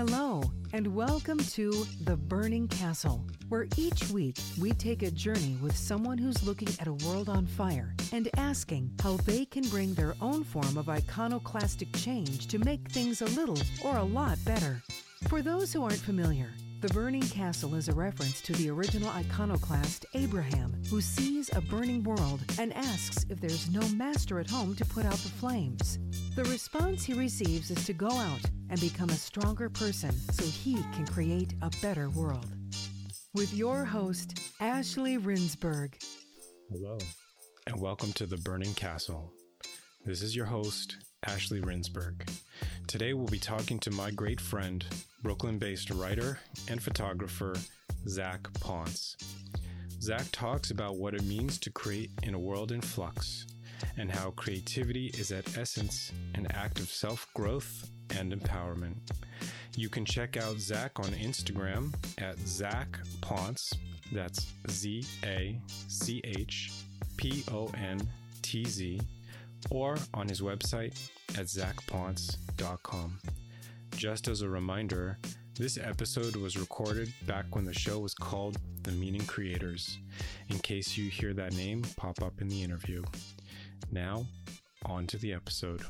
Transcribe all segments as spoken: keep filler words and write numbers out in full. Hello, and welcome to The Burning Castle, where each week we take a journey with someone who's looking at a world on fire and asking how they can bring their own form of iconoclastic change to make things a little or a lot better. For those who aren't familiar, The Burning Castle is a reference to the original iconoclast Abraham, who sees a burning world and asks if there's no master at home to put out the flames. The response he receives is to go out and become a stronger person so he can create a better world. With your host, Ashley Rinsberg. Hello, and welcome to The Burning Castle. This is your host, Ashley Rinsberg. Today we'll be talking to my great friend, Brooklyn-based writer and photographer, Zach Ponce. Zach talks about what it means to create in a world in flux, and how creativity is at essence an act of self-growth and empowerment. You can check out Zach on Instagram at Zach Ponce, that's Z A C H P O N T Z, or on his website at zach ponce dot com. Just as a reminder, this episode was recorded back when the show was called The Meaning Creators, in case you hear that name pop up in the interview. Now, on to the episode.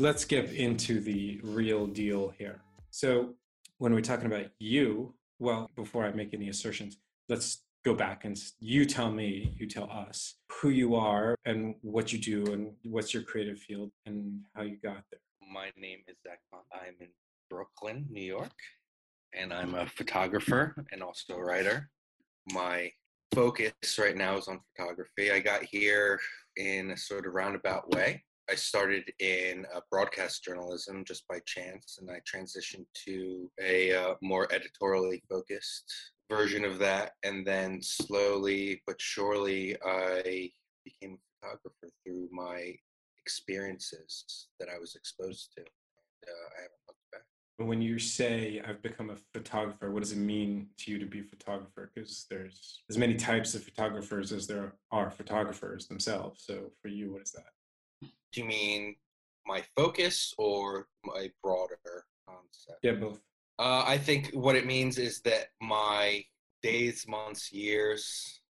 Let's get into the real deal here. So when we're talking about you, well, before I make any assertions, let's go back and you tell me, you tell us who you are and what you do and what's your creative field and how you got there. My name is Zach Ponce. I'm in Brooklyn, New York, and I'm a photographer and also a writer. My focus right now is on photography. I got here in a sort of roundabout way. I started in uh, broadcast journalism just by chance, and I transitioned to a uh, more editorially focused version of that. And then slowly but surely, I became a photographer through my experiences that I was exposed to. And, uh, I haven't looked back. When you say I've become a photographer, what does it mean to you to be a photographer? Because there's as many types of photographers as there are photographers themselves. So for you, what is that? Do you mean my focus or my broader concept? Yeah, both. Uh, I think what it means is that my days, months, years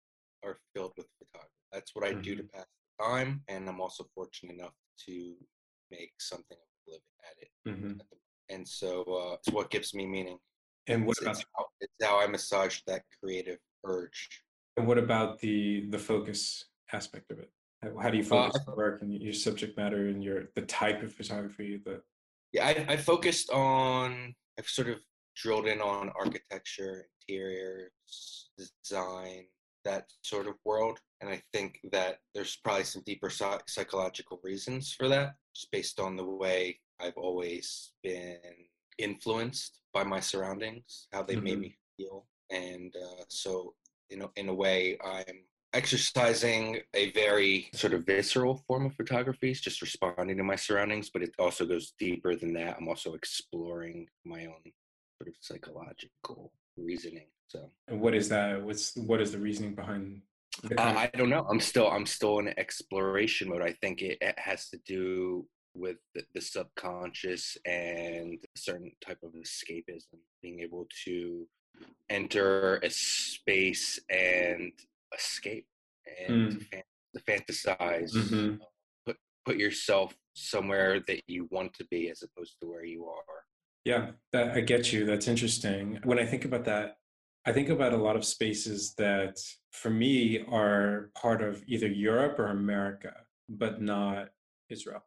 are filled with photography. That's what I mm-hmm. do to pass the time, and I'm also fortunate enough to make something of a living at it. Mm-hmm. At the, and so uh, it's what gives me meaning. And what it's, about- how, it's how I massage that creative urge. And what about the the focus aspect of it? How do you focus uh, on work and your subject matter and your the type of photography? That yeah, I, I focused on. I've sort of drilled in on architecture, interiors, design, that sort of world, and I think that there's probably some deeper psychological reasons for that, just based on the way I've always been influenced by my surroundings, how they mm-hmm. made me feel, and uh, so you know, in a way, I'm exercising a very sort of visceral form of photography, is just responding to my surroundings, but it also goes deeper than that. I'm also exploring my own sort of psychological reasoning. So, and what is that? What's what is the reasoning behind? Uh, I don't know. I'm still I'm still in exploration mode. I think it, it has to do with the, the subconscious and a certain type of escapism, being able to enter a space and escape and mm. fantasize, mm-hmm. put put yourself somewhere that you want to be as opposed to where you are. Yeah, that, I get you. That's interesting. When I think about that, I think about a lot of spaces that for me are part of either Europe or America, but not Israel.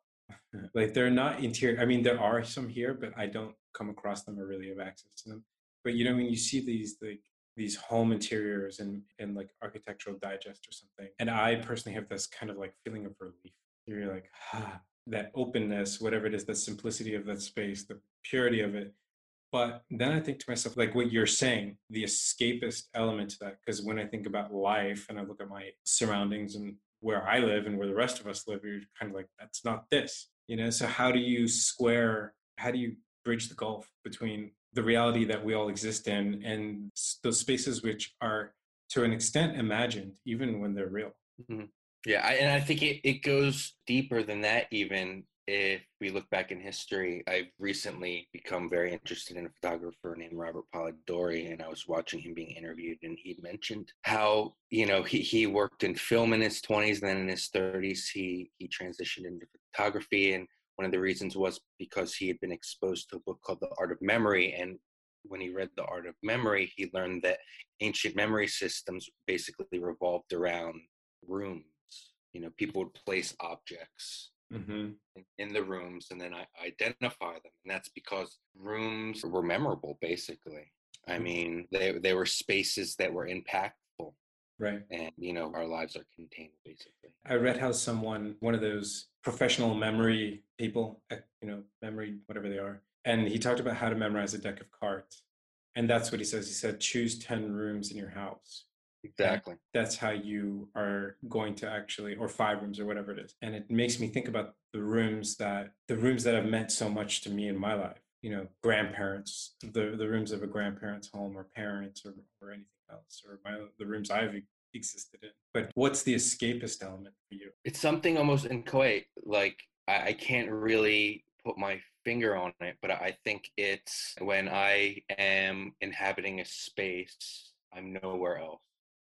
Like they're not interior. I mean, there are some here, but I don't come across them or really have access to them. But you know, when you see these like these home interiors and, and like Architectural Digest or something. And I personally have this kind of like feeling of relief. You're like, ah, that openness, whatever it is, the simplicity of that space, the purity of it. But then I think to myself, like what you're saying, the escapist element to that, because when I think about life and I look at my surroundings and where I live and where the rest of us live, you're kind of like, that's not this, you know? So how do you square, how do you bridge the gulf between the reality that we all exist in and those spaces which are to an extent imagined, even when they're real? Mm-hmm. Yeah. I, and I think it, it goes deeper than that even. if we look back in history, I've recently become very interested in a photographer named Robert Polidori, and I was watching him being interviewed, and he mentioned how, you know, he, he worked in film in his twenties, and then in his thirties, he, he transitioned into photography. And one of the reasons was because he had been exposed to a book called The Art of Memory. And when he read The Art of Memory, he learned that ancient memory systems basically revolved around rooms. You know, people would place objects mm-hmm. in, in the rooms and then I identify them. And that's because rooms were memorable, basically. I mean, they, they were spaces that were impactful. Right. And, you know, our lives are contained, basically. I read how someone, one of those professional memory people, you know, memory, whatever they are, and he talked about how to memorize a deck of cards. And that's what he says. He said, choose ten rooms in your house. Exactly. And that's how you are going to actually, or five rooms or whatever it is. And it makes me think about the rooms that, the rooms that have meant so much to me in my life, you know, grandparents, the, the rooms of a grandparent's home or parents or, or anything else, or my, the rooms I've existed in. But what's the escapist element for you? It's something almost inchoate. Like I, I can't really put my finger on it, but I think it's when I am inhabiting a space, I'm nowhere else.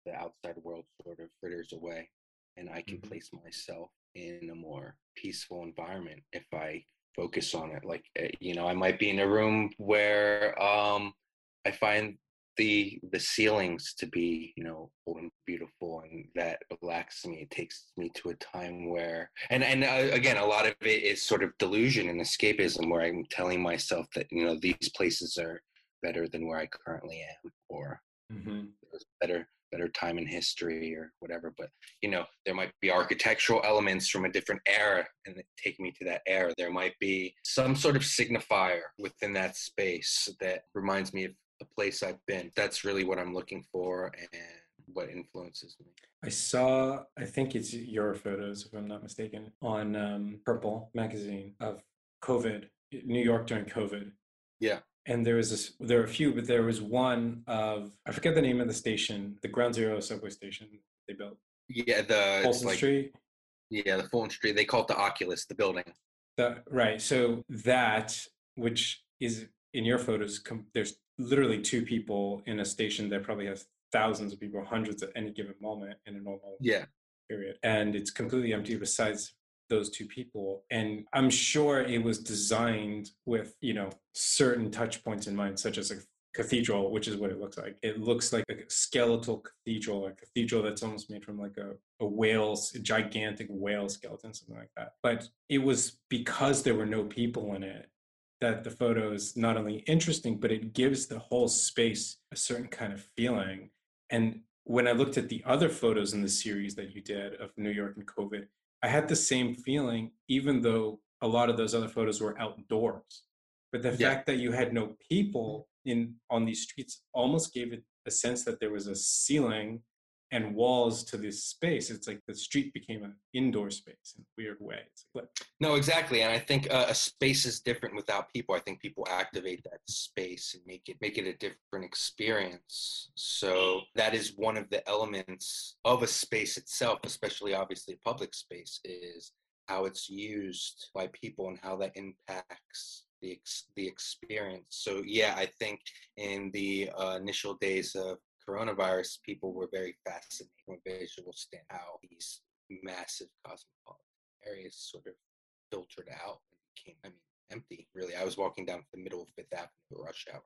The outside world sort of fritters away, and I can mm-hmm. place myself in a more peaceful environment if I focus on it. Like, you know, I might be in a room where um, I find the the ceilings to be, you know, old and beautiful, and that relaxes me. It takes me to a time where, and and uh, again, a lot of it is sort of delusion and escapism, where I'm telling myself that, you know, these places are better than where I currently am, or mm-hmm. there's better. better time in history or whatever, but, you know, there might be architectural elements from a different era and take me to that era. There might be some sort of signifier within that space that reminds me of a place I've been. That's really what I'm looking for and what influences me. I saw, I think it's your photos, if I'm not mistaken, on um, Purple magazine of COVID, New York during COVID. Yeah. And there was this, there were a few, but there was one of, I forget the name of the station, the Ground Zero subway station they built. Yeah, the Fulton like, Street. Yeah, the Fulton Street. They call it the Oculus, the building. The, right. So that, which is in your photos, com- there's literally two people in a station that probably has thousands of people, hundreds at any given moment in a normal yeah. period. And it's completely empty besides those two people. And I'm sure it was designed with, you know, certain touch points in mind, such as a cathedral, which is what it looks like. It looks like a skeletal cathedral, a cathedral that's almost made from like a, a whale's, a gigantic whale skeleton, something like that. But it was because there were no people in it that the photo is not only interesting, but it gives the whole space a certain kind of feeling. And when I looked at the other photos in the series that you did of New York and COVID, I had the same feeling, even though a lot of those other photos were outdoors. But the yeah. fact that you had no people in on these streets almost gave it a sense that there was a ceiling and walls to this space. It's like the street became an indoor space in a weird way. Like, no, exactly. And I think uh, a space is different without people. I think people activate that space and make it make it a different experience. So that is one of the elements of a space itself, especially obviously a public space, is how it's used by people and how that impacts the ex- the experience. So yeah, I think in the uh, initial days of coronavirus, people were very fascinated from a visual stand how these massive cosmopolitan areas sort of filtered out and became, I mean, empty, really. I was walking down the middle of Fifth Avenue in rush hour.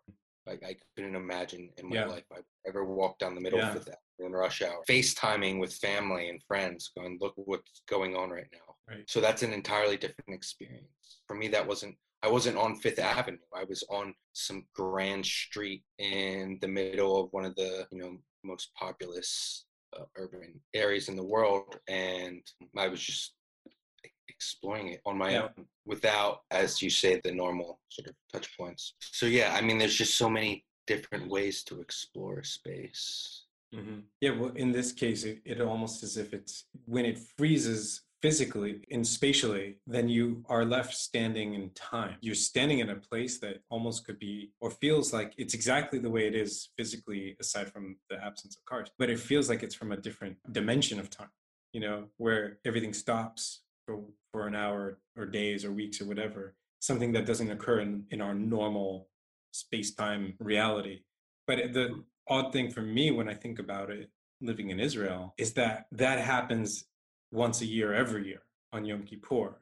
Like, I couldn't imagine in my yeah. life I ever walked down the middle yeah. of Fifth Avenue in rush hour, FaceTiming with family and friends, going, look what's going on right now. Right. So that's an entirely different experience. For me, that wasn't, I wasn't on Fifth Avenue. I was on some grand street in the middle of one of the, you know, most populous uh, urban areas in the world. And I was just exploring it on my yeah. own without, as you say, the normal sort of touch points. So, yeah, I mean, there's just so many different ways to explore space. Mm-hmm. Yeah, well, in this case, it, it almost as if it's when it freezes physically and spatially, then you are left standing in time. You're standing in a place that almost could be, or feels like it's exactly the way it is physically, aside from the absence of cars, but it feels like it's from a different dimension of time, you know, where everything stops for, for an hour or days or weeks or whatever, something that doesn't occur in, in our normal space-time reality. But the odd thing for me when I think about it, living in Israel, is that that happens once a year, every year on Yom Kippur,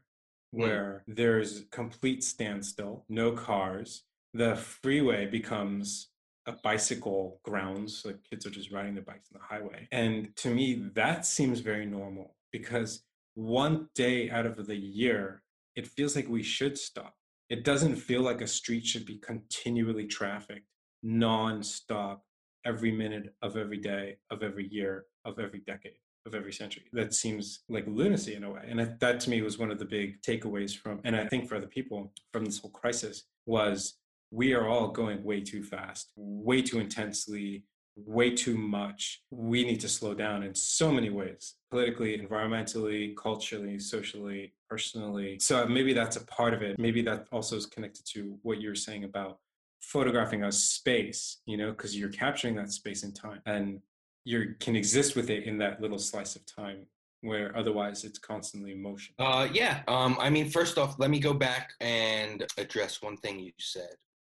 where mm. there's complete standstill, no cars. The freeway becomes a bicycle grounds, like kids are just riding their bikes on the highway. And to me, that seems very normal, because one day out of the year, it feels like we should stop. It doesn't feel like a street should be continually trafficked, non-stop, every minute of every day, of every year, of every decade, of every century. That seems like lunacy in a way. And that to me was one of the big takeaways from, and I think for other people from this whole crisis, was we are all going way too fast, way too intensely, way too much. We need to slow down in so many ways, politically, environmentally, culturally, socially, personally. So maybe that's a part of it. Maybe that also is connected to what you're saying about photographing a space, you know, because you're capturing that space in time and you can exist with it in that little slice of time where otherwise it's constantly in motion. Uh, yeah. Um, I mean, first off, let me go back and address one thing you said,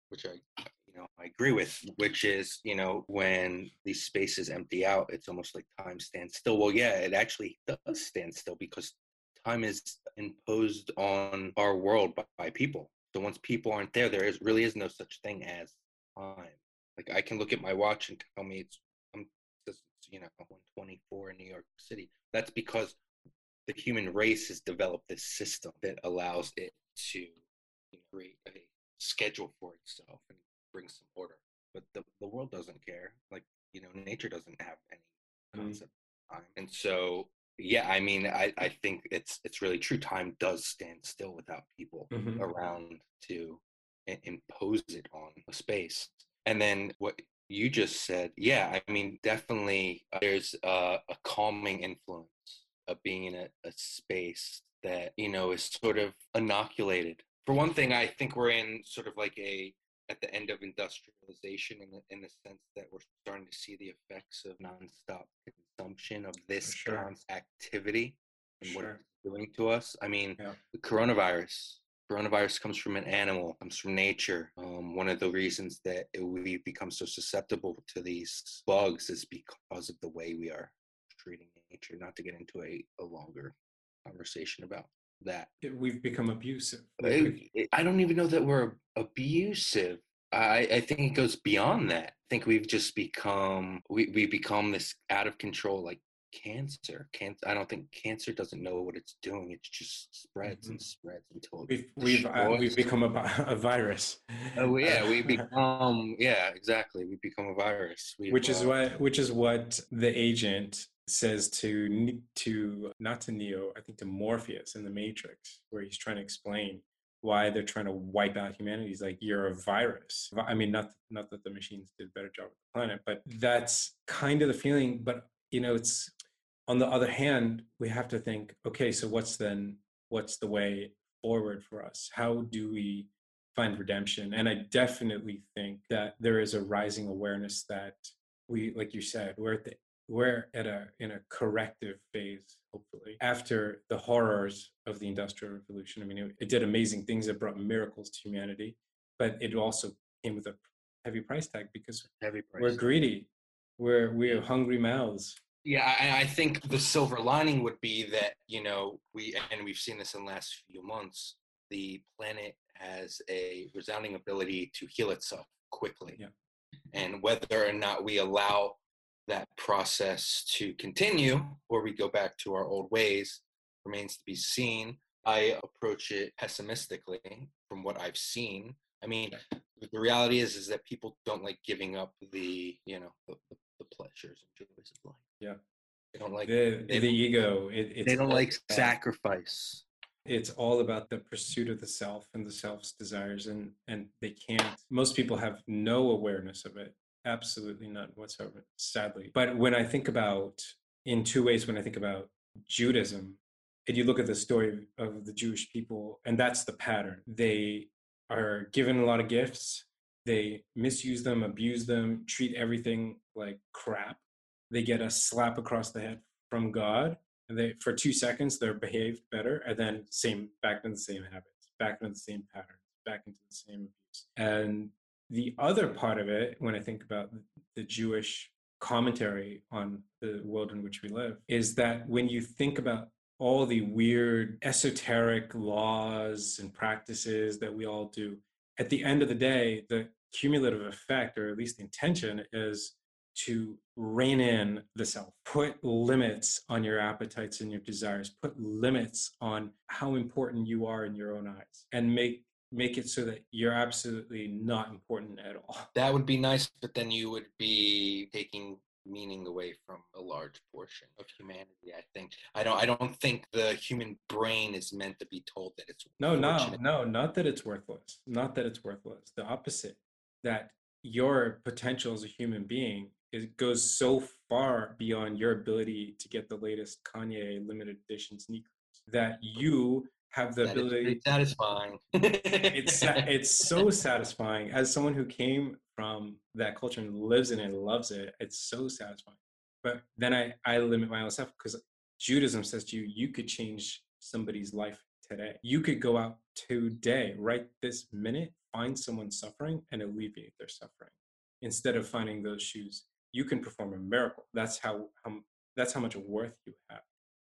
which I, you know, I agree with, which is, you know, when these spaces empty out, it's almost like time stands still. Well, yeah, it actually does stand still, because time is imposed on our world by, by people. So once people aren't there, there is really is no such thing as time. Like I can look at my watch and tell me it's, I'm just, you know, one twenty-four in New York City. That's because the human race has developed this system that allows it to create a schedule for itself and bring some order. But the, the world doesn't care. Like, you know, nature doesn't have any concept mm-hmm. of time. And so, yeah, I mean, I, I think it's it's really true. Time does stand still without people mm-hmm. around to I- impose it on a space. And then what you just said, yeah, I mean, definitely uh, there's uh, a calming influence of being in a, a space that, you know, is sort of inoculated. For one thing, I think we're in sort of like a, at the end of industrialization in the, in the sense that we're starting to see the effects of nonstop consumption of this sure. kind of activity and sure. what it's doing to us. I mean, yeah. the coronavirus, coronavirus comes from an animal, comes from nature. Um, one of the reasons that it, we become so susceptible to these bugs is because of the way we are treating nature, not to get into a, a longer conversation about that. We've become abusive. It, it, I don't even know that we're abusive. I, I think it goes beyond that. I think we've just become, we, we become this out of control, like cancer. Cancer. I don't think cancer doesn't know what it's doing. It just spreads mm-hmm. and spreads until it we've we've, uh, we've become a, a virus. Oh yeah, we become yeah exactly. We become a virus. We've, which is uh, what which is what the agent says to to not to Neo, I think to Morpheus in The Matrix, where he's trying to explain why they're trying to wipe out humanity. He's like, you're a virus. I mean, not not that the machines did a better job with the planet, but that's kind of the feeling. But, you know, it's on the other hand, we have to think, okay, so what's then, what's the way forward for us? How do we find redemption? And I definitely think that there is a rising awareness that we, like you said, we're at the We're at a in a corrective phase, hopefully, after the horrors of the Industrial Revolution. I mean, it, it did amazing things. It brought miracles to humanity, but it also came with a heavy price tag because heavy price. We're greedy. We're we have hungry mouths. Yeah, I, I think the silver lining would be that, you know, we and we've seen this in the last few months. The planet has a resounding ability to heal itself quickly, yeah. and whether or not we allow that process to continue or we go back to our old ways remains to be seen. I approach it pessimistically from what I've seen. I mean, the reality is is that people don't like giving up the, you know, the, the pleasures and joys of life. Yeah. They don't like the, they, the ego. It, it's they don't like that. Sacrifice. It's all about the pursuit of the self and the self's desires, and, and they can't. Most people have no awareness of it. Absolutely none whatsoever, sadly. But when I think about, in two ways, when I think about Judaism, and you look at the story of the Jewish people, and that's the pattern. They are given a lot of gifts. They misuse them, abuse them, treat everything like crap. They get a slap across the head from God, and they, for two seconds, they're behaved better, and then same, back into the same habits, back into the same patterns, back into the same abuse. And the other part of it, when I think about the Jewish commentary on the world in which we live, is that when you think about all the weird esoteric laws and practices that we all do, at the end of the day, the cumulative effect, or at least the intention, is to rein in the self, put limits on your appetites and your desires, put limits on how important you are in your own eyes, and make make it so that you're absolutely not important at all. That would be nice, but then you would be taking meaning away from a large portion of humanity, I think. I don't I don't think the human brain is meant to be told that it's No, no, no, not that it's worthless. Not that it's worthless. The opposite, that your potential as a human being is, goes so far beyond your ability to get the latest Kanye limited edition sneakers that you have the that ability. It's satisfying. it's it's so satisfying. As someone who came from that culture and lives in it, loves it, it's so satisfying. But then I, I limit my own self, because Judaism says to you, you could change somebody's life today. You could go out today, right this minute, find someone suffering and alleviate their suffering. Instead of finding those shoes, you can perform a miracle. That's how, how that's how much worth you have.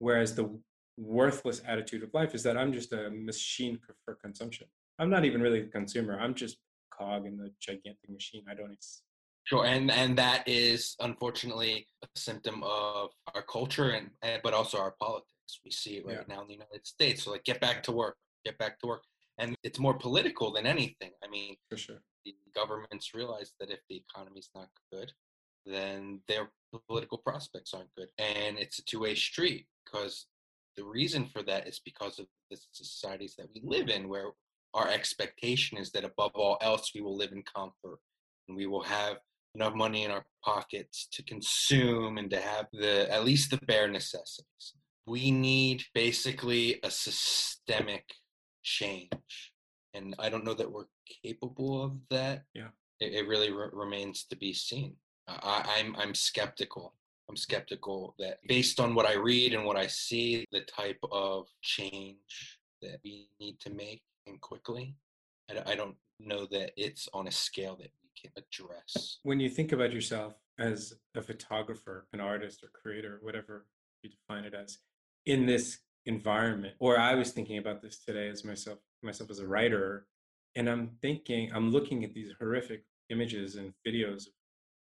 Whereas the worthless attitude of life is that I'm just a machine for consumption. I'm not even really the consumer. I'm just a cog in the gigantic machine. I don't exist. Sure, and and that is unfortunately a symptom of our culture and, and but also our politics. We see it right yeah. now in the United States. So like, get back to work, get back to work. And it's more political than anything. I mean, for sure, the governments realize that if the economy's not good, then their political prospects aren't good. And it's a two-way street, because the reason for that is because of the societies that we live in, where our expectation is that above all else, we will live in comfort and we will have enough money in our pockets to consume and to have the at least the bare necessities. We need basically a systemic change, and I don't know that we're capable of that. Yeah, it, it really re- remains to be seen. I, I'm I'm skeptical. I'm skeptical that, based on what I read and what I see, the type of change that we need to make and quickly, I, I don't know that it's on a scale that we can address. When you think about yourself as a photographer, an artist, or creator, whatever you define it as, in this environment, or I was thinking about this today as myself myself as a writer, and I'm thinking, I'm looking at these horrific images and videos of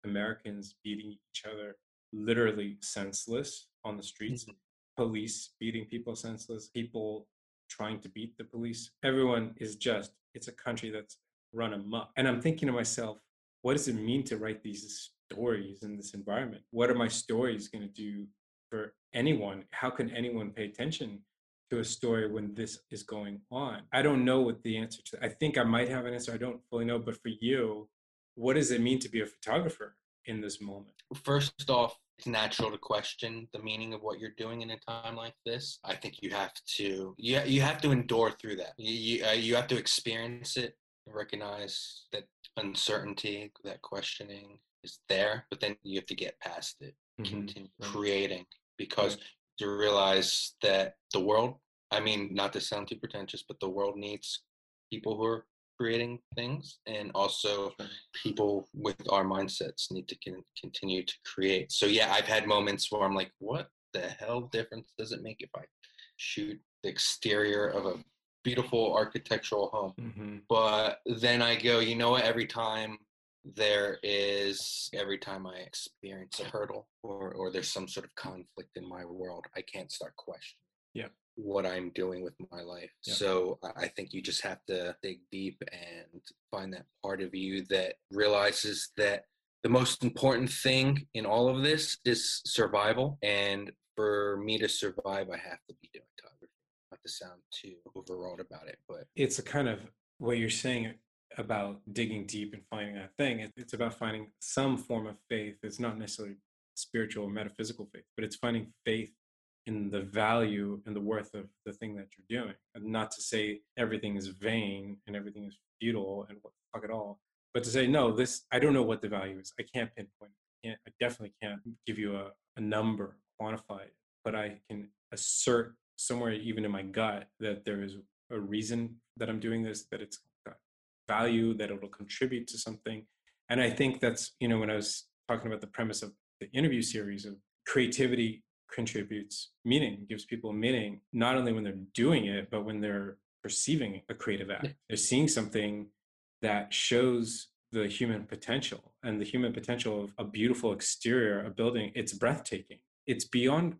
Americans beating each other literally senseless on the streets, mm-hmm. police beating people senseless, people trying to beat the police. Everyone is just, it's a country that's run amok. And I'm thinking to myself, what does it mean to write these stories in this environment? What are my stories going to do for anyone? How can anyone pay attention to a story when this is going on? I don't know what the answer to that. I think I might have an answer. I don't fully know. But for you, what does it mean to be a photographer in this moment? First off, it's natural to question the meaning of what you're doing in a time like this. I think you have to, you, you have to endure through that. You, you, uh, you have to experience it, recognize that uncertainty, that questioning is there, but then you have to get past it, mm-hmm. continue creating. Because you realize that the world, I mean, not to sound too pretentious, but the world needs people who are creating things, and also people with our mindsets need to con- continue to create. So yeah, I've had moments where I'm like, what the hell difference does it make if I shoot the exterior of a beautiful architectural home? Mm-hmm. But then I go, you know what, every time there is, every time I experience a hurdle or or there's some sort of conflict in my world, I can't start questioning yeah. what I'm doing with my life. Yeah. So I think you just have to dig deep and find that part of you that realizes that the most important thing in all of this is survival. And for me to survive, I have to be doing photography. Not to sound too overwrought about it, but it's a kind of what you're saying about digging deep and finding that thing. It's about finding some form of faith. It's not necessarily spiritual or metaphysical faith, but it's finding faith in the value and the worth of the thing that you're doing. And not to say everything is vain and everything is futile and what the fuck at all, but to say, no, this, I don't know what the value is. I can't pinpoint it. I, can't, I definitely can't give you a, a number, quantify it, but I can assert somewhere even in my gut that there is a reason that I'm doing this, that it's got value, that it'll contribute to something. And I think that's, you know, when I was talking about the premise of the interview series of creativity contributes meaning, gives people meaning, not only when they're doing it, but when they're perceiving a creative act. Yeah. They're seeing something that shows the human potential, and the human potential of a beautiful exterior, a building, it's breathtaking. It's beyond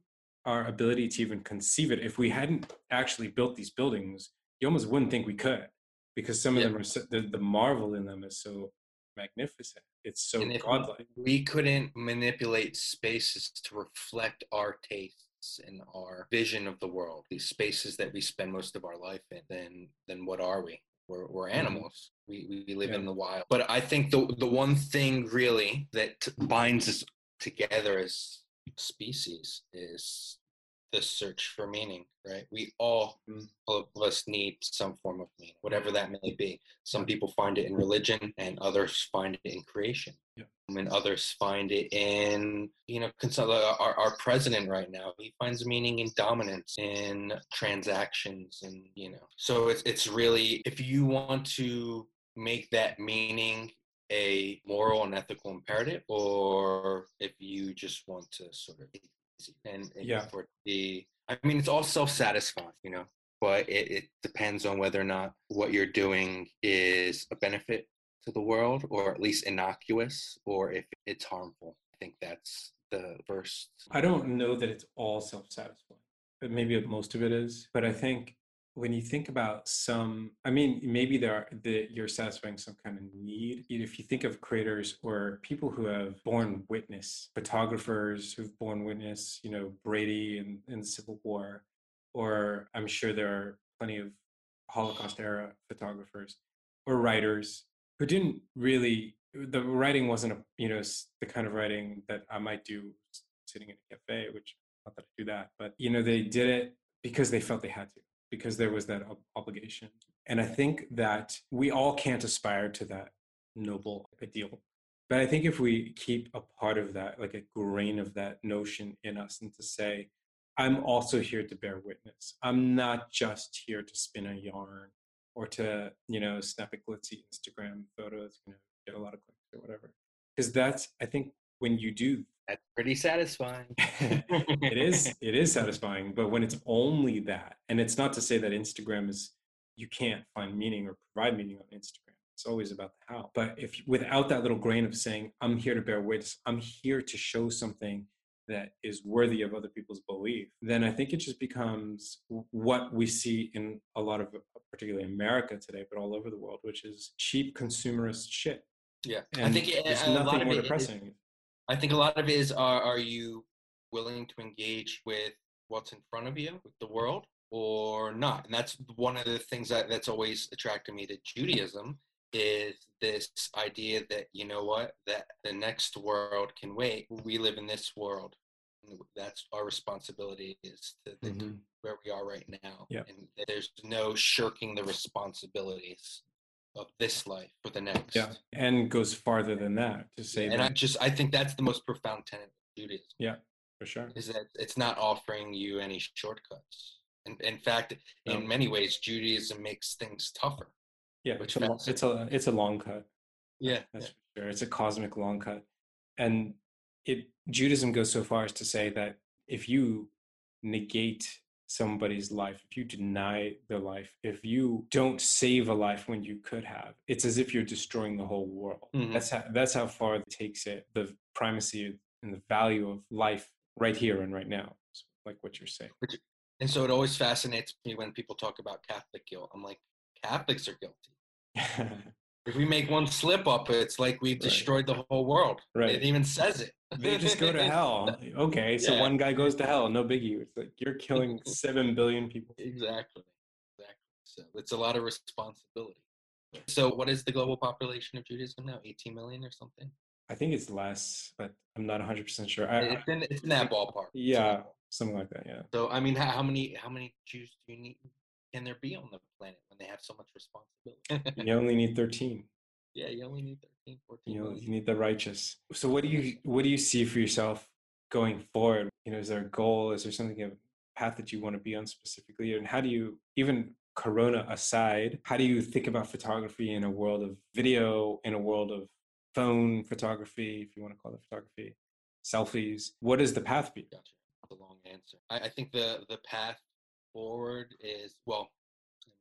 our ability to even conceive it. If we hadn't actually built these buildings, you almost wouldn't think we could, because some of yeah. them are so, the, the marvel in them is so magnificent. It's so godlike. We couldn't manipulate spaces to reflect our tastes and our vision of the world, these spaces that we spend most of our life in, then then what are we? We're, we're animals. We, we live yeah. in the wild. But I think the the one thing really that binds us together as species is the search for meaning, right? We all, all of us need some form of meaning, whatever that may be. Some people find it in religion, and others find it in creation. Yeah. And others find it in, you know, cons- our, our president right now, he finds meaning in dominance, in transactions, and, you know. So it's it's really, if you want to make that meaning a moral and ethical imperative, or if you just want to sort of and, and yeah. for the, I mean, it's all self-satisfying, you know, but it, it depends on whether or not what you're doing is a benefit to the world, or at least innocuous, or if it's harmful. I think that's the first. I don't know that it's all self-satisfying, but maybe most of it is. But I think when you think about some, I mean, maybe there are the, you're satisfying some kind of need. If you think of creators or people who have borne witness, photographers who've borne witness, you know, Brady in, in the Civil War, or I'm sure there are plenty of Holocaust era photographers or writers who didn't really, the writing wasn't, a, you know, the kind of writing that I might do sitting in a cafe, which not that I do that, but, you know, they did it because they felt they had to, because there was that obligation. And I think that we all can't aspire to that noble ideal. But I think if we keep a part of that, like a grain of that notion in us, and to say, I'm also here to bear witness. I'm not just here to spin a yarn or to, you know, snap a glitzy Instagram photo that's going to get a lot of clicks or whatever. Because that's, I think, when you do, that's pretty satisfying. it is it is satisfying, but when it's only that, and it's not to say that Instagram is, you can't find meaning or provide meaning on Instagram. It's always about the how. But if without that little grain of saying, I'm here to bear witness, I'm here to show something that is worthy of other people's belief, then I think it just becomes what we see in a lot of, particularly America today, but all over the world, which is cheap consumerist shit. Yeah. And I think it, there's nothing a lot of more it, depressing. It, I think a lot of it is, are, are you willing to engage with what's in front of you, with the world, or not? And that's one of the things that, that's always attracted me to Judaism, is this idea that, you know what, that the next world can wait. We live in this world. That's our responsibility, is to think mm-hmm. where we are right now. Yep. And there's no shirking the responsibilities of this life for the next. Yeah, and goes farther than that to say and that. I just I think that's the most profound tenet of Judaism. Yeah, for sure. Is that it's not offering you any shortcuts. And in fact, no. in many ways, Judaism makes things tougher. Yeah, which it's, a long, it's a it's a long cut. Yeah, that's yeah. for sure. It's a cosmic long cut, and it Judaism goes so far as to say that if you negate somebody's life, if you deny their life, if you don't save a life when you could have, it's as if you're destroying the whole world. Mm-hmm. That's how that's how far it takes it, the primacy and the value of life right here and right now, like what you're saying. And so it always fascinates me when people talk about Catholic guilt. I'm like, Catholics are guilty. If we make one slip up, it's like we've destroyed right. the whole world. Right. It even says it. They just go to hell. Okay, so yeah. one guy goes to hell. No biggie. It's like you're killing seven billion people. Exactly. Exactly. So it's a lot of responsibility. So what is the global population of Judaism now? eighteen million or something? I think it's less, but I'm not one hundred percent sure. I, it's, in, it's in that ballpark. Yeah, something like that. Yeah. So I mean, how, how many how many Jews do you need? Can there be on the planet when they have so much responsibility? You only need thirteen. Yeah, you only need thirteen, fourteen. You, you need the righteous. So what do you what do you see for yourself going forward? You know, is there a goal? Is there something you path that you want to be on specifically? And how do you, even Corona aside, how do you think about photography in a world of video, in a world of phone photography, if you want to call it photography, selfies? What does the path be? Gotcha. That's a long answer. I, I think the, the path forward is, well,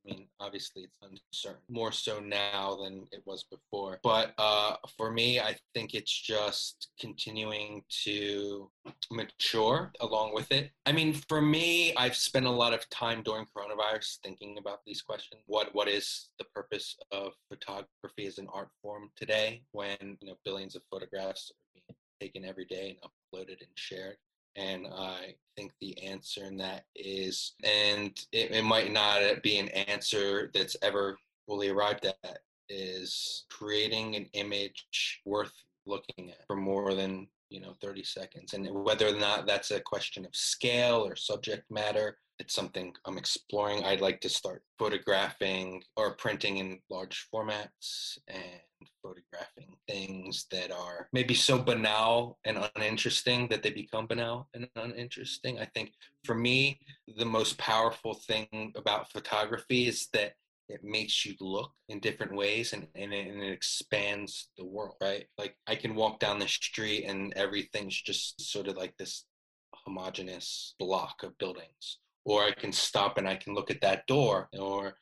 I mean, obviously it's uncertain, more so now than it was before. But uh, for me, I think it's just continuing to mature along with it. I mean, for me, I've spent a lot of time during coronavirus thinking about these questions. What What is the purpose of photography as an art form today when, you know, billions of photographs are being taken every day and uploaded and shared? And I think the answer in that is, and it, it might not be an answer that's ever fully arrived at, is creating an image worth looking at for more than, you know, thirty seconds. And whether or not that's a question of scale or subject matter, it's something I'm exploring. I'd like to start photographing or printing in large formats and photographing things that are maybe so banal and uninteresting that they become banal and uninteresting. I think for me, the most powerful thing about photography is that it makes you look in different ways, and, and, it, and it expands the world, right? Like I can walk down the street and everything's just sort of like this homogeneous block of buildings, or I can stop and I can look at that door or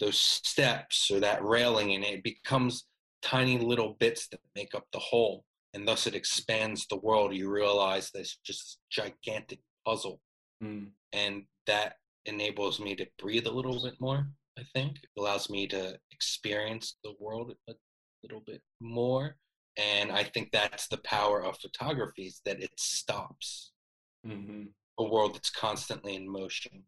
those steps or that railing, and it becomes tiny little bits that make up the whole, and thus it expands the world. You realize there's just gigantic puzzle, mm. and that enables me to breathe a little bit more. I think it allows me to experience the world a little bit more, and I think that's the power of photography, is that it stops mm-hmm. a world that's constantly in motion,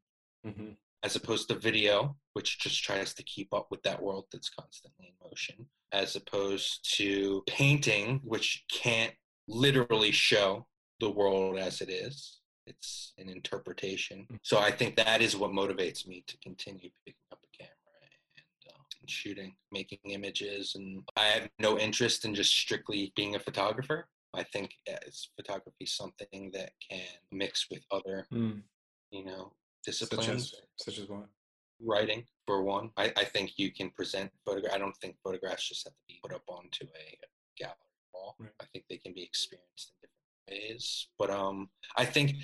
mm-hmm. as opposed to video, which just tries to keep up with that world that's constantly in motion, as opposed to painting, which can't literally show the world as it is. It's an interpretation. So I think that is what motivates me to continue picking up a camera and, uh, and shooting, making images. And I have no interest in just strictly being a photographer. I think it's photography is something that can mix with other, mm. you know, disciplines. Such as, such as what? Writing, for one. I, I think you can present photographs. I don't think photographs just have to be put up onto a gallery wall. Right. I think they can be experienced in different ways. But um, I think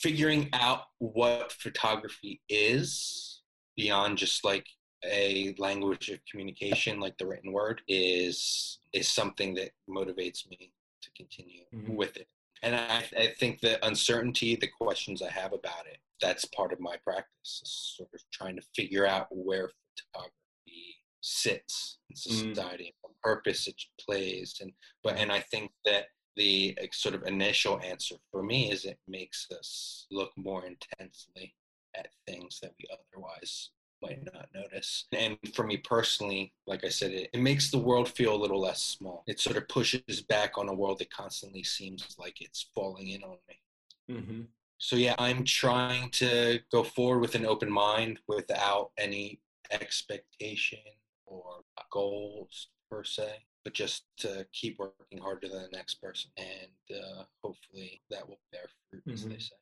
figuring out what photography is beyond just like a language of communication, like the written word, is is something that motivates me to continue mm-hmm. with it. And I, I think the uncertainty, the questions I have about it, that's part of my practice, is sort of trying to figure out where photography sits in society, mm. what purpose it plays. And but and I think that the sort of initial answer for me is it makes us look more intensely at things that we otherwise might not notice. And for me personally, like I said, it, it makes the world feel a little less small. It sort of pushes back on a world that constantly seems like it's falling in on me. Mm-hmm. So yeah, I'm trying to go forward with an open mind without any expectation or goals per se, but just to keep working harder than the next person. And uh, hopefully that will bear fruit, as mm-hmm. they say.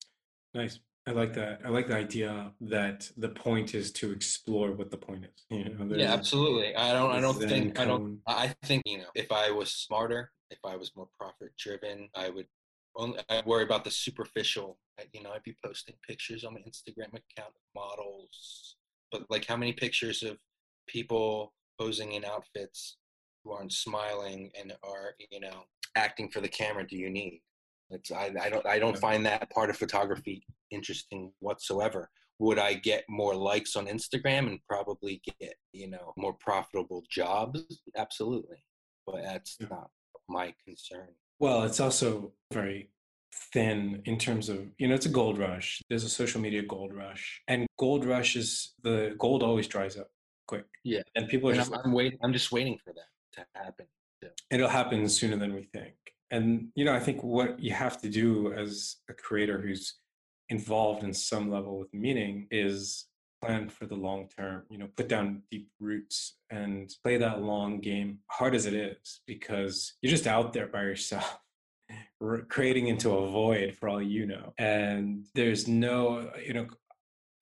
Nice. I like that. I like the idea that the point is to explore what the point is. You know, yeah, absolutely. I don't. I don't think. Cone. I don't. I think you know. If I was smarter, if I was more profit-driven, I would only. I worry about the superficial. You know, I'd be posting pictures on my Instagram account of models, but like, how many pictures of people posing in outfits who aren't smiling and are, you know, acting for the camera do you need? It's, I, I don't. I don't find that part of photography interesting whatsoever. Would I get more likes on Instagram and probably get, you know, more profitable jobs? Absolutely, but that's yeah. not my concern. Well, it's also very thin in terms of, you know, it's a gold rush. There's a social media gold rush, and gold rush is the gold always dries up quick. Yeah, and people are and just. I'm, I'm waiting. I'm just waiting for that to happen. Yeah. It'll happen sooner than we think. And, you know, I think what you have to do as a creator who's involved in some level with meaning is plan for the long term, you know, put down deep roots and play that long game, hard as it is, because you're just out there by yourself. creating into a void for all you know. And there's no, you know,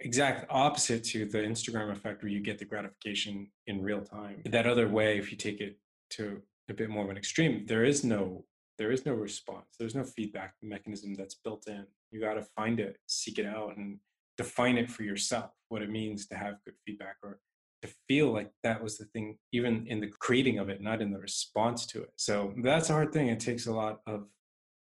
exact opposite to the Instagram effect where you get the gratification in real time. That other way, if you take it to a bit more of an extreme, there is no there is no response. There's no feedback mechanism that's built in. You got to find it, seek it out, and define it for yourself, what it means to have good feedback or to feel like that was the thing, even in the creating of it, not in the response to it. So that's a hard thing. It takes a lot of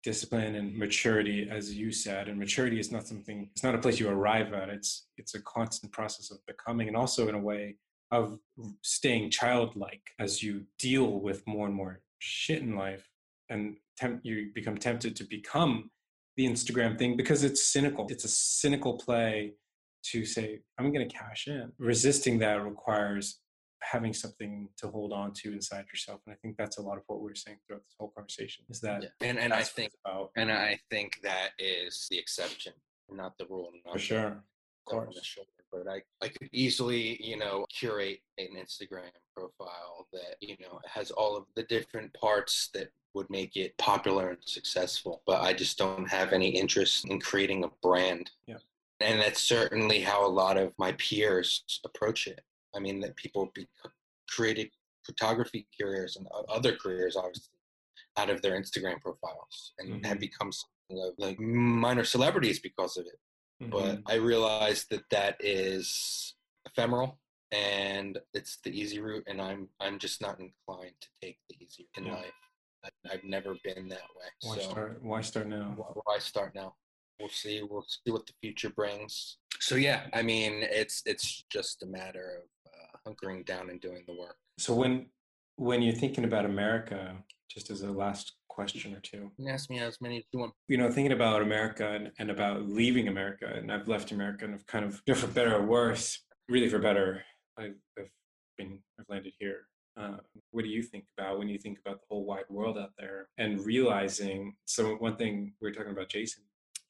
discipline and maturity, as you said. And maturity is not something, it's not a place you arrive at. It's it's a constant process of becoming, and also in a way of staying childlike as you deal with more and more shit in life, and tempt, you become tempted to become the Instagram thing because it's cynical. It's a cynical play to say, I'm going to cash in. Resisting that requires having something to hold on to inside yourself. And I think that's a lot of what we're saying throughout this whole conversation is that. Yeah. And, and I think, about. and I think that is the exception, not the rule. Not For sure. Of course. Shoulder, but I, I could easily, you know, curate an Instagram profile that, you know, has all of the different parts that would make it popular and successful, but I just don't have any interest in creating a brand. Yeah. And that's certainly how a lot of my peers approach it. I mean, that people be, created photography careers and other careers, obviously, out of their Instagram profiles and mm-hmm. have become like minor celebrities because of it. Mm-hmm. But I realized that that is ephemeral and it's the easy route, and I'm I'm just not inclined to take the easy route in yeah. life. I've never been that way. Why so, start? Why start now? Why start now? We'll see. We'll see what the future brings. So yeah, I mean, it's it's just a matter of uh, hunkering down and doing the work. So when when you're thinking about America, just as a last question or two, you can ask me as many as you want. You know, thinking about America and, and about leaving America, and I've left America, and I've kind of, you know, for better or worse, really for better, I've, I've been, I've landed here. Uh, what do you think about when you think about the whole wide world out there and realizing? So one thing we were talking about, Jason,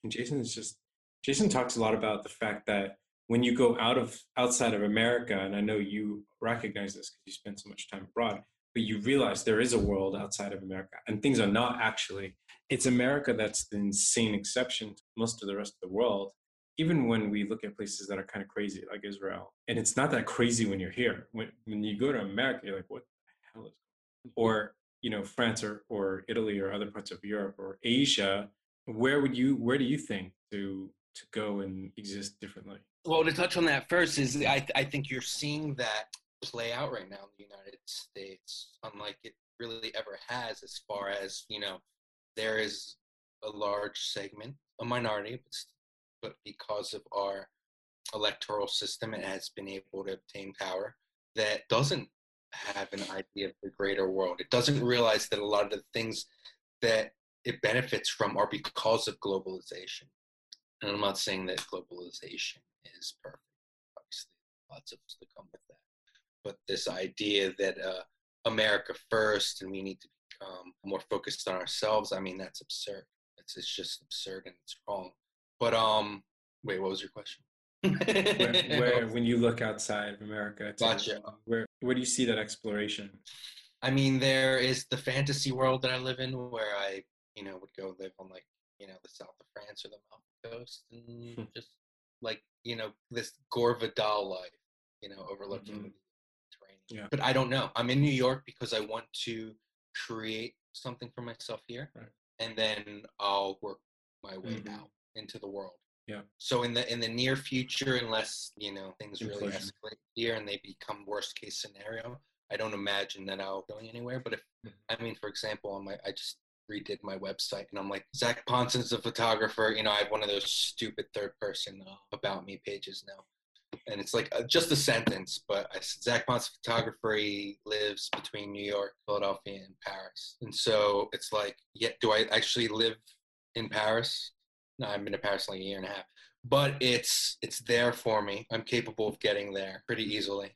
and Jason is just Jason talks a lot about the fact that when you go out of outside of America, and I know you recognize this because you spend so much time abroad, but you realize there is a world outside of America, and things are not actually. It's America that's the insane exception to most of the rest of the world. Even when we look at places that are kind of crazy, like Israel, and it's not that crazy when you're here. When when you go to America, you're like, what the hell is this? Or, you know, France or, or Italy or other parts of Europe or Asia, where would you, where do you think to to go and exist differently? Well, to touch on that first is I, I think you're seeing that play out right now in the United States, unlike it really ever has, as far as, you know, there is a large segment, a minority, but still, but because of our electoral system, it has been able to obtain power that doesn't have an idea of the greater world. It doesn't realize that a lot of the things that it benefits from are because of globalization. And I'm not saying that globalization is perfect. Obviously, lots of us that come with that. But this idea that uh, America first and we need to become more focused on ourselves, I mean, that's absurd. It's, it's just absurd and it's wrong. But, um, wait, what was your question? where, where, when you look outside of America, gotcha. where, where do you see that exploration? I mean, there is the fantasy world that I live in where I, you know, would go live on, like, you know, the south of France or the Mount Coast and just, like, you know, this Gore Vidal life, you know, overlooking mm-hmm. the terrain. Yeah. But I don't know. I'm in New York because I want to create something for myself here, right. and then I'll work my way mm-hmm. out into the world. Yeah. So in the in the near future, unless, you know, things really Inflation. escalate here and they become worst case scenario, I don't imagine that I'll go anywhere. But if I mean, for example, on my I just redid my website and I'm like, Zach Ponce is a photographer. You know, I have one of those stupid third person about me pages now, and it's like uh, just a sentence. But I said Zach Ponce photographer. He lives between New York, Philadelphia, and Paris. And so it's like, yeah, do I actually live in Paris? No, I've been to Paris like a year and a half, but it's it's there for me. I'm capable of getting there pretty easily.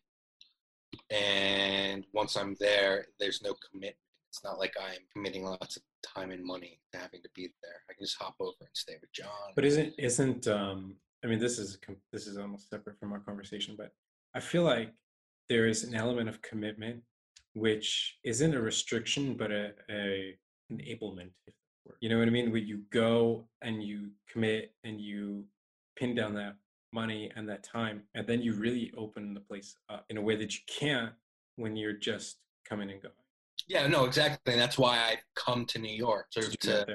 And once I'm there, there's no commitment. It's not like I'm committing lots of time and money to having to be there. I can just hop over and stay with John. But isn't isn't um, I mean, this is this is almost separate from our conversation, but I feel like there is an element of commitment which isn't a restriction, but a, a enablement. You know what I mean? Where you go and you commit and you pin down that money and that time, and then you really open the place up in a way that you can't when you're just coming and going. Yeah, no, exactly. And that's why I come to New York, sort of to,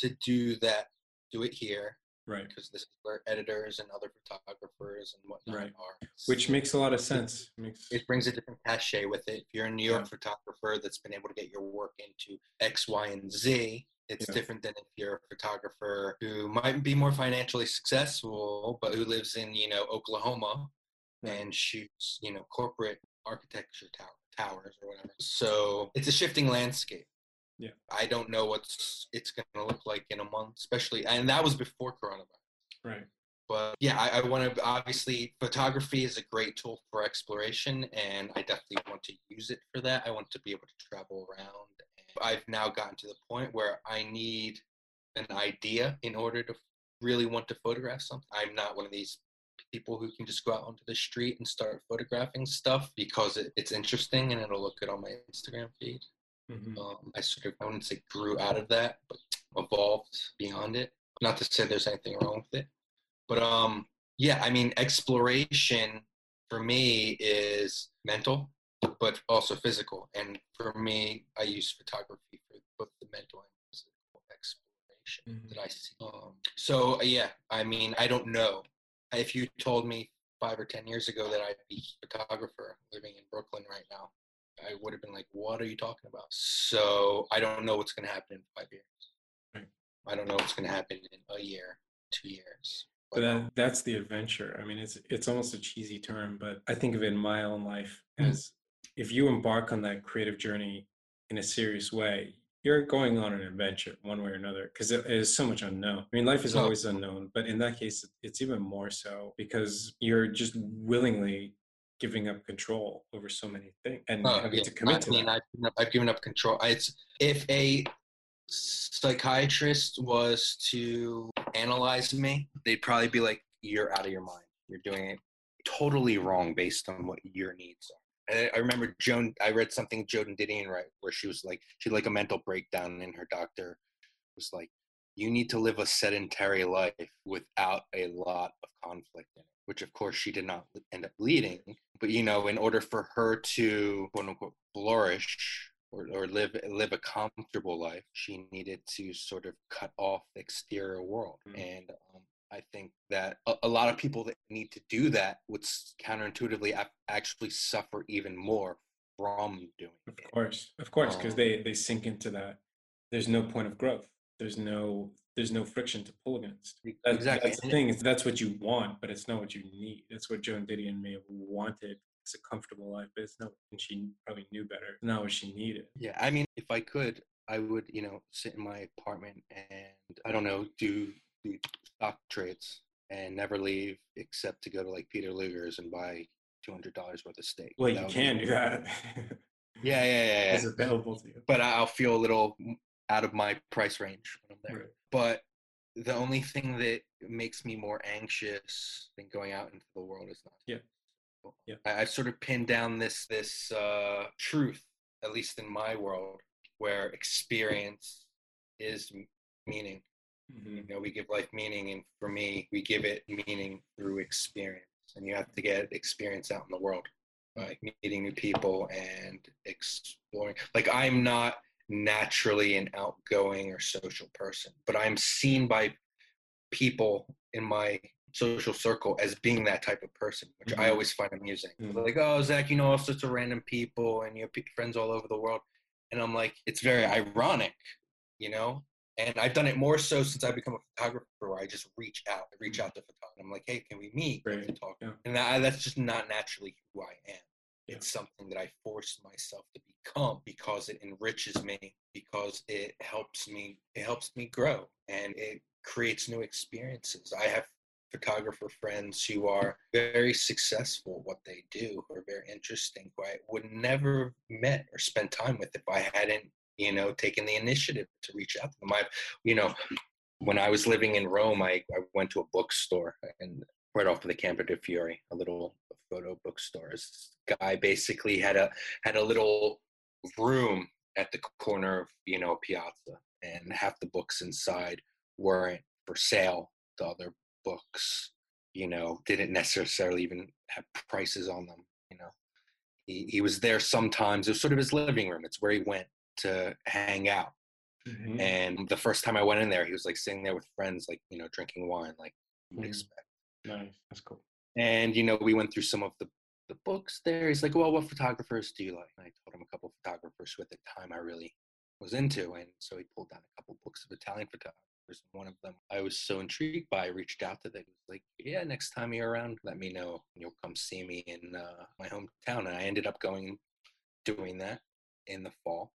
to do that, do it here. Right. Because this is where editors and other photographers and whatnot right. are. Which makes a lot of sense. It, makes... it brings a different cachet with it. If you're a New York yeah. photographer that's been able to get your work into X, Y, and Z, it's yeah. different than if you're a photographer who might be more financially successful, but who lives in, you know, Oklahoma right. and shoots, you know, corporate architecture tower, towers or whatever. So it's a shifting landscape. Yeah, I don't know what it's going to look like in a month, especially, and that was before coronavirus. Right. But yeah, I, I want to, obviously, photography is a great tool for exploration, and I definitely want to use it for that. I want to be able to travel around. I've now gotten to the point where I need an idea in order to really want to photograph something. I'm not one of these people who can just go out onto the street and start photographing stuff because it, it's interesting and it'll look good on my Instagram feed. Mm-hmm. Um, I sort of, I wouldn't say grew out of that, but evolved beyond it. Not to say there's anything wrong with it. But um, yeah, I mean, exploration for me is mental, but also physical. And for me, I use photography for both the mental and physical exploration mm-hmm. that I see. Um, so yeah, I mean, I don't know. If you told me five or ten years ago that I'd be a photographer living in Brooklyn right now, I would have been like, what are you talking about? So I don't know what's going to happen in five years. Right. I don't know what's going to happen in a year, two years. But that, that's the adventure. I mean, it's it's almost a cheesy term, but I think of it in my own life as if you embark on that creative journey in a serious way, you're going on an adventure one way or another, because it is so much unknown. I mean, life is always unknown, but in that case, it's even more so because you're just willingly giving up control over so many things and oh, having yeah. to commit I to mean, that. I've given up, I've given up control. I, it's, if a psychiatrist was to analyze me, they'd probably be like, you're out of your mind. You're doing it totally wrong based on what your needs are. And I remember Joan, I read something Joan Didion, right, where she was like, she had like a mental breakdown and her doctor was like, you need to live a sedentary life without a lot of conflict in it, which of course she did not end up leading. But, you know, in order for her to, quote unquote, flourish or, or live live a comfortable life, she needed to sort of cut off the exterior world. Mm-hmm. And um, I think that a, a lot of people that need to do that would counterintuitively actually suffer even more from doing it. Of course, of course, because um, they, they sink into that. There's no point of growth. There's no there's no friction to pull against. That's, exactly. That's the thing. It's, that's what you want, but it's not what you need. That's what Joan Didion may have wanted. It's a comfortable life, but it's not, and she probably knew better. Not what she needed. Yeah, I mean, if I could, I would, you know, sit in my apartment and, I don't know, do, do stock trades and never leave except to go to, like, Peter Luger's and buy two hundred dollars worth of steak. Well, that you can be- do that. yeah, yeah, yeah, yeah. It's available to you. But I'll feel a little out of my price range when I'm there. Right. But the only thing that makes me more anxious than going out into the world is not. Yeah. yeah. I, I've sort of pinned down this this uh, truth, at least in my world, where experience is meaning. Mm-hmm. You know, we give life meaning, and for me, we give it meaning through experience. And you have to get experience out in the world, like meeting new people and exploring. Like, I'm not naturally an outgoing or social person, but I'm seen by people in my social circle as being that type of person, which mm-hmm. I always find amusing. Mm-hmm. Like, oh, Zach, you know all sorts of random people and you have friends all over the world. And I'm like, it's very ironic, you know? And I've done it more so since I've become a photographer, where I just reach out, I reach out to photographers. I'm like, hey, can we meet? Right. To talk? Yeah. And that, that's just not naturally who I am. It's something that I force myself to become because it enriches me, because it helps me, it helps me grow, and it creates new experiences. I have photographer friends who are very successful at what they do, who are very interesting, who I would never met or spend time with if I hadn't, you know, taken the initiative to reach out to them. I, you know, when I was living in Rome, I, I went to a bookstore and right off of the Campo de' Fiori, a little photo bookstore. This guy basically had a had a little room at the corner of, you know, a piazza, and half the books inside weren't for sale. The other books, you know, didn't necessarily even have prices on them, you know. He, he was there sometimes. It was sort of his living room. It's where he went to hang out. Mm-hmm. And the first time I went in there, he was like sitting there with friends, like, you know, drinking wine, like you would mm-hmm. expect. Nice. That's cool. And, you know, we went through some of the, the books there. He's like, well, what photographers do you like? And I told him a couple of photographers who at the time I really was into. And so he pulled down a couple books of Italian photographers. One of them I was so intrigued by, I reached out to them. He was like, yeah, next time you're around, let me know. You'll come see me in uh, my hometown. And I ended up going, doing that in the fall.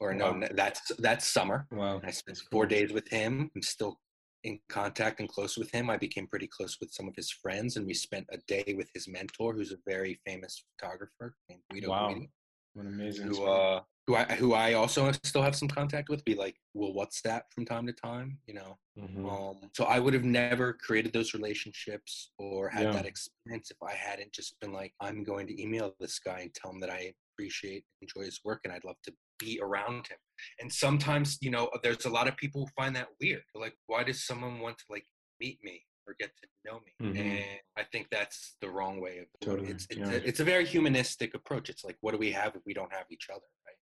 Or no, wow. that's that's summer. Wow. I spent four days with him. I'm still in contact and close with him. I became pretty close with some of his friends, and we spent a day with his mentor, who's a very famous photographer named Guido. Wow, Guido, what an amazing! Who, uh, who I who I also still have some contact with. Be like, well, what's that from time to time, you know? Mm-hmm. Um, so I would have never created those relationships or had yeah. that experience if I hadn't just been like, I'm going to email this guy and tell him that I appreciate, enjoy his work, and I'd love to be around him. And sometimes, you know, there's a lot of people who find that weird. They're like, why does someone want to like meet me or get to know me? Mm-hmm. And I think that's the wrong way of it. Totally. It's it's, yeah. a, it's a very humanistic approach. It's like, what do we have if we don't have each other, right?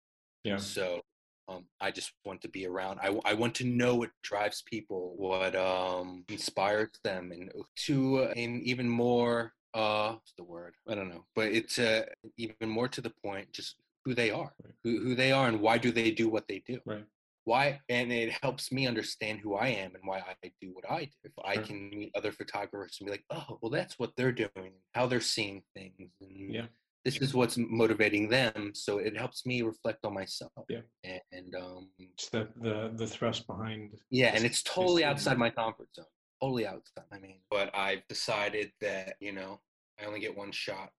Yeah. So um, I just want to be around. I I want to know what drives people, what um, inspires them, and to uh, an even more uh, what's the word? I don't know, but it's uh, even more to the point, just who they are, who, who they are, and why do they do what they do? Right. Why? And it helps me understand who I am and why I do what I do. If sure. I can meet other photographers and be like, oh, well, that's what they're doing, how they're seeing things, and yeah. this is what's motivating them. So it helps me reflect on myself. Yeah. And, and um, it's the, the the thrust behind. Yeah, this, and it's totally outside my comfort zone. Totally outside. I mean, but I've decided that, you know, I only get one shot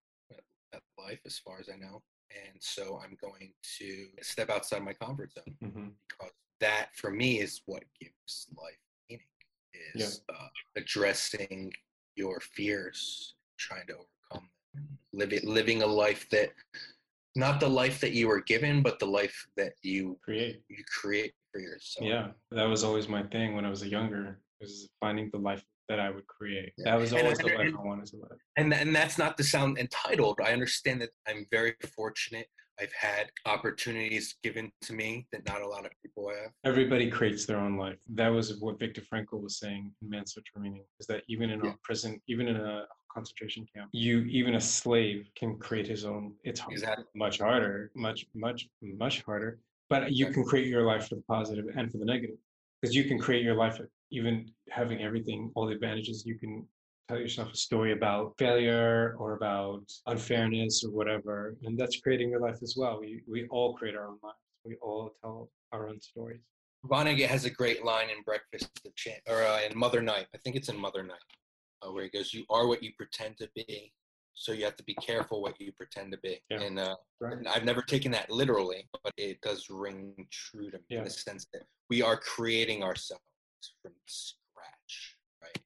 at life, as far as I know. And so I'm going to step outside my comfort zone mm-hmm. because that, for me, is what gives life meaning, is yeah. uh, addressing your fears, trying to overcome them, living, living a life that, not the life that you were given, but the life that you create, you create for yourself. Yeah, that was always my thing when I was younger, was finding the life that I would create. That was always and, the life and, I wanted to live. And and that's not to sound entitled. I understand that I'm very fortunate. I've had opportunities given to me that not a lot of people have. Everybody creates their own life. That was what Viktor Frankl was saying in Man's Search for Meaning, is that even in yeah. a prison, even in a concentration camp, you, even a slave, can create his own. It's hard, exactly. much harder, much, much, much harder. But you can create your life for the positive and for the negative, because you can create your life even having everything, all the advantages. You can tell yourself a story about failure or about unfairness or whatever, and that's creating your life as well. We we all create our own lives. We all tell our own stories. Vonnegut has a great line in Breakfast of Champions, or uh, in Mother Night. I think it's in Mother Night, uh, where he goes, "You are what you pretend to be, so you have to be careful what you pretend to be." Yeah. And uh, right. I've never taken that literally, but it does ring true to me yeah. in the sense that we are creating ourselves from scratch, right?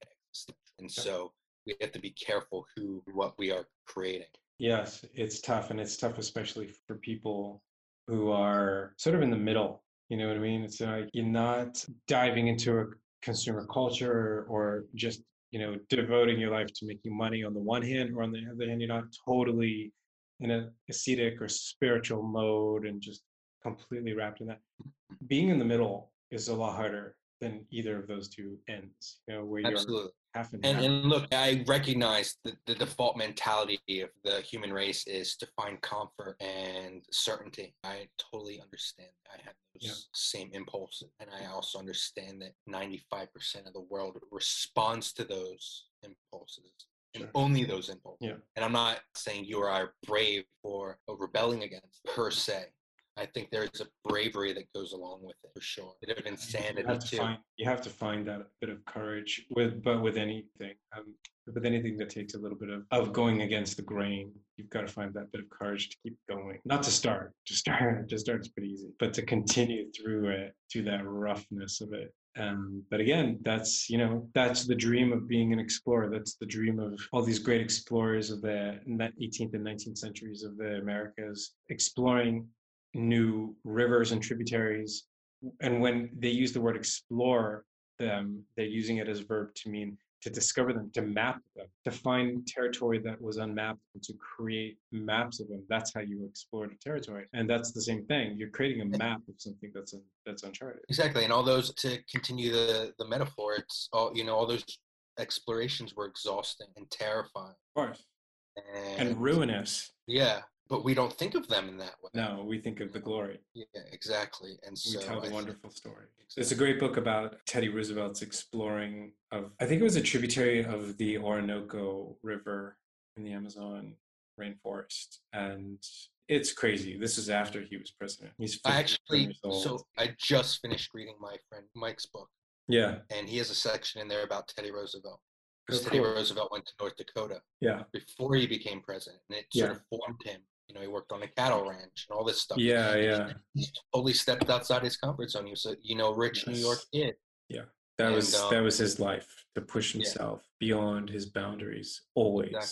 And so we have to be careful who, what we are creating. Yes, it's tough, and it's tough especially for people who are sort of in the middle. You know what I mean? It's like you're not diving into a consumer culture or just, you know, devoting your life to making money on the one hand, or on the other hand, you're not totally in an ascetic or spiritual mode and just completely wrapped in that. Being in the middle is a lot harder than either of those two ends, you know, where you're Absolutely. half and half. And, and look, I recognize that the default mentality of the human race is to find comfort and certainty. I totally understand. I have those yeah. same impulses. And I also understand that ninety-five percent of the world responds to those impulses. Sure. And only those impulses. Yeah. And I'm not saying you or I are brave or rebelling against per se. I think there's a bravery that goes along with it, for sure. A bit of insanity, you have to too. Find, you have to find that bit of courage, with, but with anything, um, with anything that takes a little bit of, of going against the grain, you've got to find that bit of courage to keep going. Not to start, to start, to start is pretty easy, but to continue through it, through that roughness of it. Um, but again, that's, you know, that's the dream of being an explorer. That's the dream of all these great explorers of the eighteenth and nineteenth centuries of the Americas, exploring new rivers and tributaries, and when they use the word explore them, they're using it as a verb to mean to discover them, to map them, to find territory that was unmapped, and to create maps of them. That's how you explore the territory. And that's the same thing. You're creating a map of something that's un, that's uncharted. Exactly. And all those, to continue the, the metaphor, it's all, you know, all those explorations were exhausting and terrifying. Of course. And, and ruinous. Yeah. But we don't think of them in that way. No, we think of the glory. Yeah, exactly. And so we tell the wonderful story. Exactly. It's a great book about Teddy Roosevelt's exploring of, I think it was a tributary of the Orinoco River in the Amazon rainforest. And it's crazy. This is after he was president. He's I actually, so I just finished reading my friend Mike's book. Yeah. And he has a section in there about Teddy Roosevelt. Because Teddy Roosevelt went to North Dakota yeah. before he became president. And it sort yeah. of formed him. You know, he worked on a cattle ranch and all this stuff. Yeah, yeah. He totally stepped outside his comfort zone. He was a, you know, rich yes. New York kid. Yeah, that and, was um, that was his life, to push himself yeah. beyond his boundaries always. Exactly.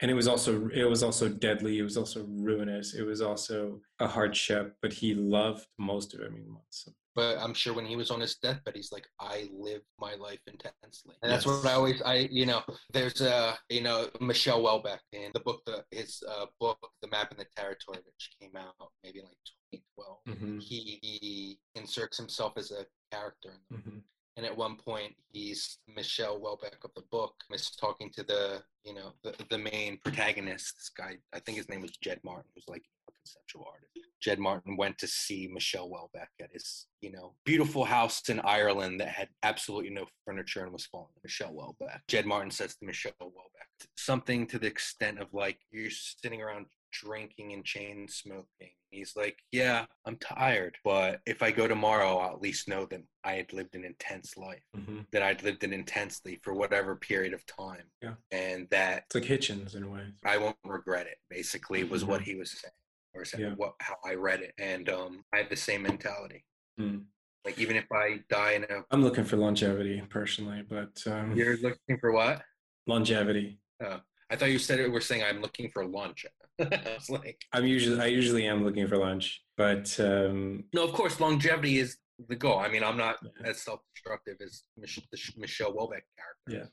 And it was also it was also deadly. It was also ruinous. It was also a hardship. But he loved most of it. I mean, so. But I'm sure when he was on his deathbed, he's like, I lived my life intensely. And that's yes. what I always, I, you know, there's a, you know, Michel Houellebecq in the book, the, his uh, book, The Map and the Territory, which came out maybe in like twenty twelve. Mm-hmm. He, he inserts himself as a character in the book. Mm-hmm. And at one point, he's Michel Houellebecq of the book is talking to the, you know, the, the main protagonist, this guy, I think his name was Jed Martin, who's like a conceptual artist. Jed Martin went to see Michel Houellebecq at his, you know, beautiful house in Ireland that had absolutely no furniture and was falling to Michel Houellebecq. Jed Martin says to Michel Houellebecq, something to the extent of like, you're sitting around drinking and chain smoking. He's like, yeah, I'm tired, but if I go tomorrow, I'll at least know that I had lived an intense life, mm-hmm. that I'd lived it intensely for whatever period of time. Yeah. And that... It's like Hitchens in a way. I won't regret it, basically, was mm-hmm. what he was saying, or saying yeah. what, how I read it. And um, I have the same mentality. Mm. Like, even if I die in a... I'm looking for longevity, personally, but... Um... You're looking for what? Longevity. Oh. I thought you said it were saying I'm looking for lunch. I was like, I'm usually I usually am looking for lunch, but um, no, of course, longevity is the goal. I mean, I'm not yeah. as self-destructive as Mich- the Michel Houellebecq character. Yeah,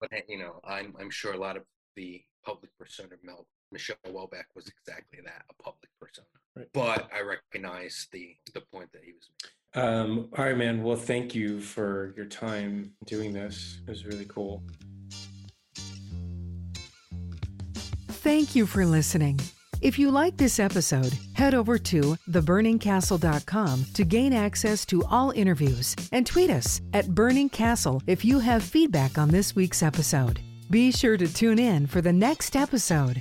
but you know, I'm I'm sure a lot of the public persona of Mel Michel Houellebecq was exactly that—a public persona. Right. But I recognize the the point that he was making. Um, all right, man. Well, thank you for your time doing this. It was really cool. Thank you for listening. If you like this episode, head over to the burning castle dot com to gain access to all interviews and tweet us at Burning Castle if you have feedback on this week's episode. Be sure to tune in for the next episode.